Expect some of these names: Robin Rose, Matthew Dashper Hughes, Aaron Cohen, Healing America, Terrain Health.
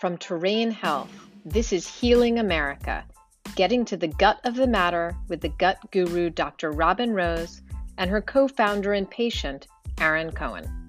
From Terrain Health, this is Healing America, getting to the gut of the matter with the gut guru, Dr. Robin Rose, and her co-founder and patient, Aaron Cohen.